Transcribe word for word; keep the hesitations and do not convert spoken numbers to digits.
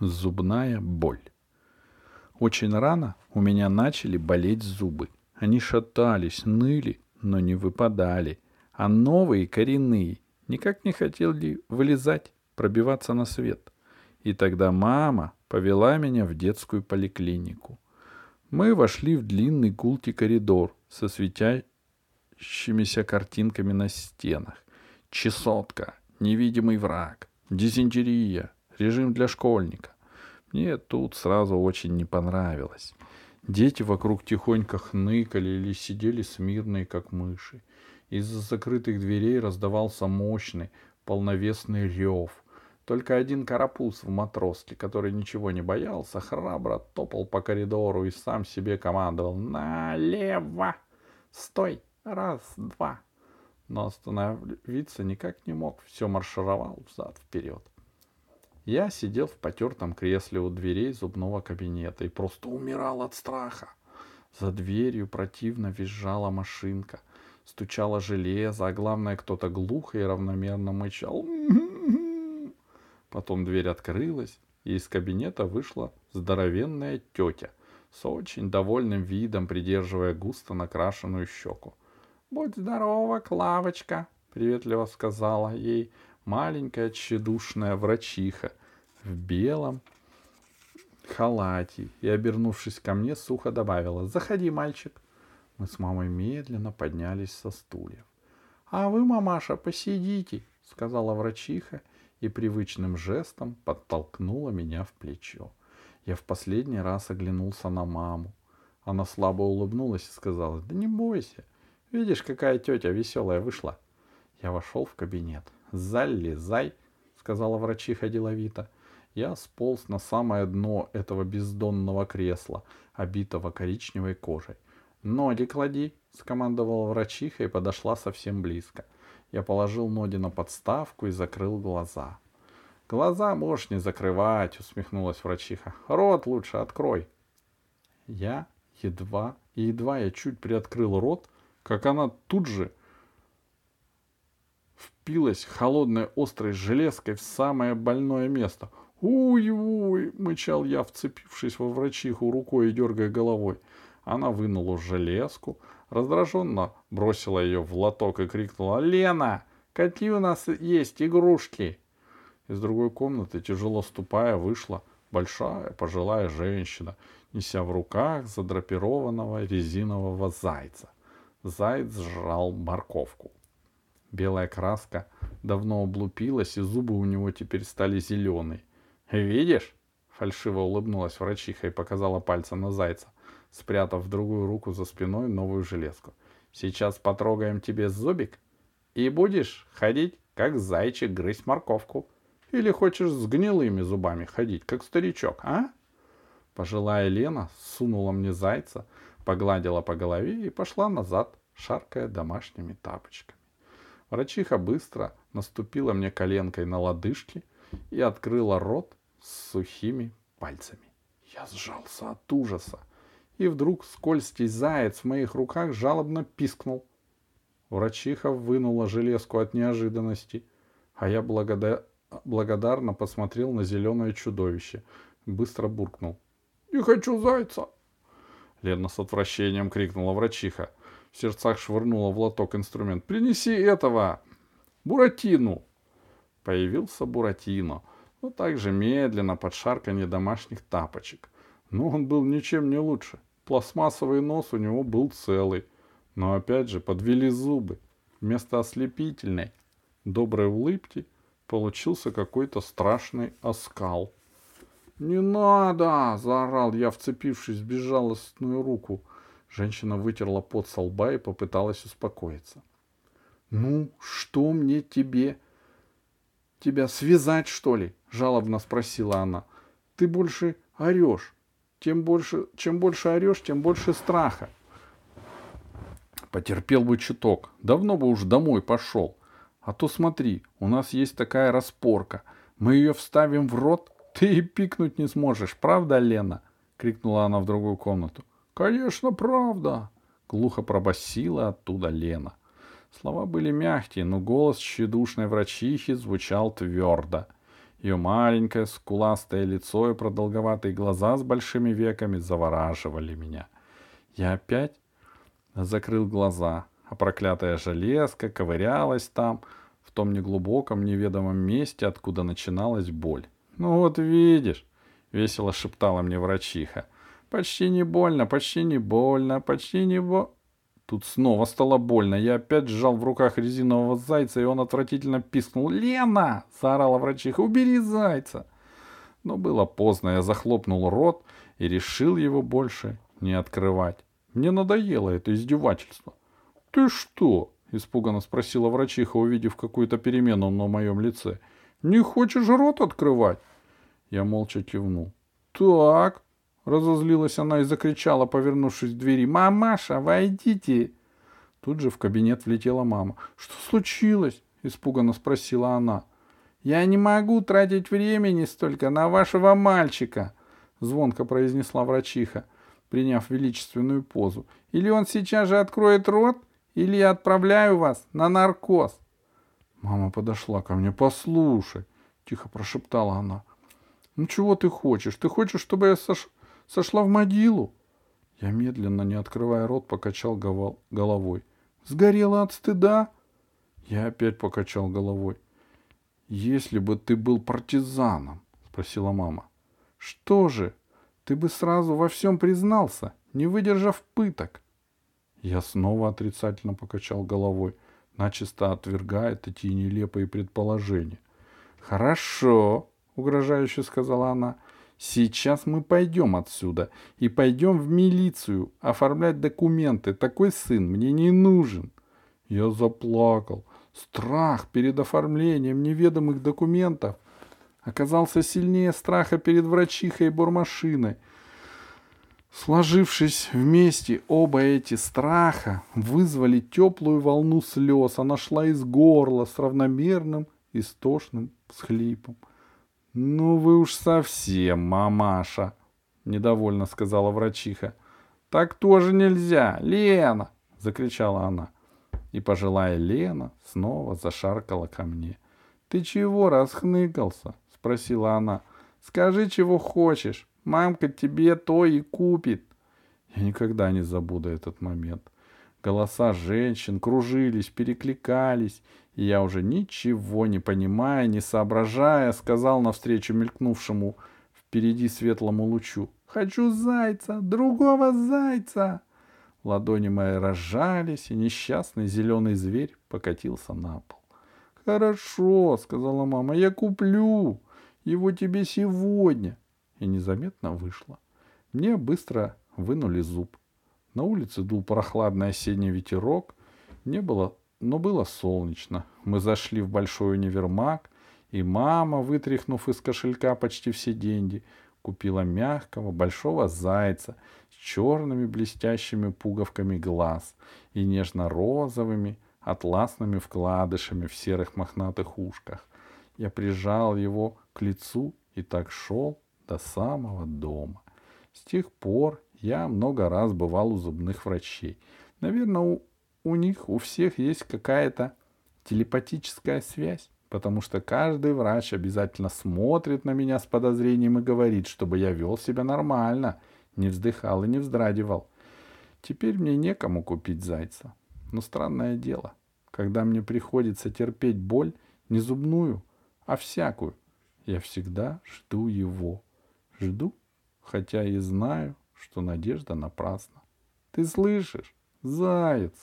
Зубная боль. Очень рано у меня начали болеть зубы. Они шатались, ныли, но не выпадали. А новые, коренные, никак не хотели вылезать, пробиваться на свет. И тогда мама повела меня в детскую поликлинику. Мы вошли в длинный гулкий коридор со светящимися картинками на стенах. Чесотка, невидимый враг, дизентерия, режим для школьника. Мне тут сразу очень не понравилось. Дети вокруг тихонько хныкали или сидели смирные, как мыши. Из-за закрытых дверей раздавался мощный, полновесный рев. Только один карапуз в матроске, который ничего не боялся, храбро топал по коридору и сам себе командовал: «Налево! Стой! Раз, два!» Но остановиться никак не мог, все маршировал взад-вперед. Я сидел в потертом кресле у дверей зубного кабинета и просто умирал от страха. За дверью противно визжала машинка, стучало железо, а главное, кто-то глухо и равномерно мычал. Потом дверь открылась, и из кабинета вышла здоровенная тетя с очень довольным видом, придерживая густо накрашенную щеку. «Будь здорова, Клавочка», — приветливо сказала ей маленькая тщедушная врачиха в белом халате и, обернувшись ко мне, сухо добавила: «Заходи, мальчик». Мы с мамой медленно поднялись со стульев. «А вы, мамаша, посидите», — сказала врачиха и привычным жестом подтолкнула меня в плечо. Я в последний раз оглянулся на маму. Она слабо улыбнулась и сказала: «Да не бойся. Видишь, какая тетя веселая вышла». Я вошел в кабинет. «Залезай», — сказала врачиха деловито. Я сполз на самое дно этого бездонного кресла, обитого коричневой кожей. «Ноги клади», — скомандовала врачиха и подошла совсем близко. Я положил ноги на подставку и закрыл глаза. «Глаза можешь не закрывать», — усмехнулась врачиха. «Рот лучше открой». Я едва, и едва я чуть приоткрыл рот, как она тут же впилась холодной острой железкой в самое больное место. «Уй-уй!» — мычал я, вцепившись во врачиху рукой и дергая головой. Она вынула железку, раздраженно бросила ее в лоток и крикнула: «Лена, какие у нас есть игрушки!» Из другой комнаты, тяжело ступая, вышла большая пожилая женщина, неся в руках задрапированного резинового зайца. Заяц жрал морковку. Белая краска давно облупилась, и зубы у него теперь стали зеленые. «Видишь?» — фальшиво улыбнулась врачиха и показала пальцем на зайца, спрятав в другую руку за спиной новую железку. «Сейчас потрогаем тебе зубик, и будешь ходить, как зайчик, грызть морковку. Или хочешь с гнилыми зубами ходить, как старичок, а?» Пожилая Лена сунула мне зайца, погладила по голове и пошла назад, шаркая домашними тапочками. Врачиха быстро наступила мне коленкой на лодыжки и открыла рот с сухими пальцами. Я сжался от ужаса, и вдруг скользкий заяц в моих руках жалобно пискнул. Врачиха вынула железку от неожиданности, а я благода... благодарно посмотрел на зеленое чудовище, быстро буркнул: «Не хочу зайца!» Лена с отвращением крикнула врачиха. В сердцах швырнула в лоток инструмент. «Принеси этого! Буратину!» Появился Буратино, но также медленно под шарканье домашних тапочек. Но он был ничем не лучше. Пластмассовый нос у него был целый. Но опять же подвели зубы. Вместо ослепительной доброй улыбки получился какой-то страшный оскал. «Не надо!» — заорал я, вцепившись в безжалостную руку. Женщина вытерла пот со лба и попыталась успокоиться. «Ну, что мне тебе? Тебя связать, что ли?» — жалобно спросила она. «Ты больше орешь. Тем больше, чем больше орешь, тем больше страха. Потерпел бы чуток. Давно бы уж домой пошел. А то смотри, у нас есть такая распорка. Мы ее вставим в рот, ты и пикнуть не сможешь, правда, Лена?» — крикнула она в другую комнату. «Конечно, правда!» — глухо пробасила оттуда Лена. Слова были мягкие, но голос тщедушной врачихи звучал твердо. Ее маленькое скуластое лицо и продолговатые глаза с большими веками завораживали меня. Я опять закрыл глаза, а проклятая железка ковырялась там, в том неглубоком, неведомом месте, откуда начиналась боль. «Ну вот видишь», — весело шептала мне врачиха, — «почти не больно, почти не больно, почти не бо...» Тут снова стало больно. Я опять сжал в руках резинового зайца, и он отвратительно пискнул. «Лена!» — заорала врачиха. «Убери зайца!» Но было поздно. Я захлопнул рот и решил его больше не открывать. Мне надоело это издевательство. «Ты что?» — испуганно спросила врачиха, увидев какую-то перемену на моем лице. «Не хочешь рот открывать?» Я молча кивнул. «Так!» Разозлилась она и закричала, повернувшись к двери. «Мамаша, войдите!» Тут же в кабинет влетела мама. «Что случилось?» — испуганно спросила она. «Я не могу тратить времени столько на вашего мальчика!» — звонко произнесла врачиха, приняв величественную позу. «Или он сейчас же откроет рот, или я отправляю вас на наркоз!» Мама подошла ко мне. «Послушай!» — тихо прошептала она. «Ну чего ты хочешь? Ты хочешь, чтобы я сош... сошла в могилу?» Я медленно, не открывая рот, покачал головой. «Сгорела от стыда?» Я опять покачал головой. «Если бы ты был партизаном?» — спросила мама. «Что же? Ты бы сразу во всем признался, не выдержав пыток!» Я снова отрицательно покачал головой, начисто отвергая такие нелепые предположения. «Хорошо!» — угрожающе сказала она. «Сейчас мы пойдем отсюда и пойдем в милицию оформлять документы. Такой сын мне не нужен». Я заплакал. Страх перед оформлением неведомых документов оказался сильнее страха перед врачихой и бормашиной. Сложившись вместе, оба эти страха вызвали теплую волну слез. Она шла из горла с равномерным истошным всхлипом. «Ну вы уж совсем, мамаша!» — недовольно сказала врачиха. «Так тоже нельзя! Лена!» — закричала она. И пожилая Лена снова зашаркала ко мне. «Ты чего расхныкался?» — спросила она. «Скажи, чего хочешь. Мамка тебе то и купит». Я никогда не забуду этот момент. Голоса женщин кружились, перекликались, и я уже ничего не понимая, не соображая, сказал навстречу мелькнувшему впереди светлому лучу: «Хочу зайца, другого зайца!» Ладони мои разжались, и несчастный зеленый зверь покатился на пол. «Хорошо», — сказала мама, — «я куплю его тебе сегодня». И незаметно вышла. Мне быстро вынули зуб. На улице дул прохладный осенний ветерок, не было, но было солнечно. Мы зашли в большой универмаг, и мама, вытряхнув из кошелька почти все деньги, купила мягкого большого зайца с черными блестящими пуговками глаз и нежно-розовыми атласными вкладышами в серых мохнатых ушках. Я прижал его к лицу и так шел до самого дома. С тех пор я много раз бывал у зубных врачей. Наверное, у, у них у всех есть какая-то телепатическая связь, потому что каждый врач обязательно смотрит на меня с подозрением и говорит, чтобы я вел себя нормально, не вздыхал и не вздрагивал. Теперь мне некому купить зайца. Но странное дело, когда мне приходится терпеть боль, не зубную, а всякую, я всегда жду его. Жду, хотя и знаю, что надежда напрасна. «Ты слышишь? Заяц!»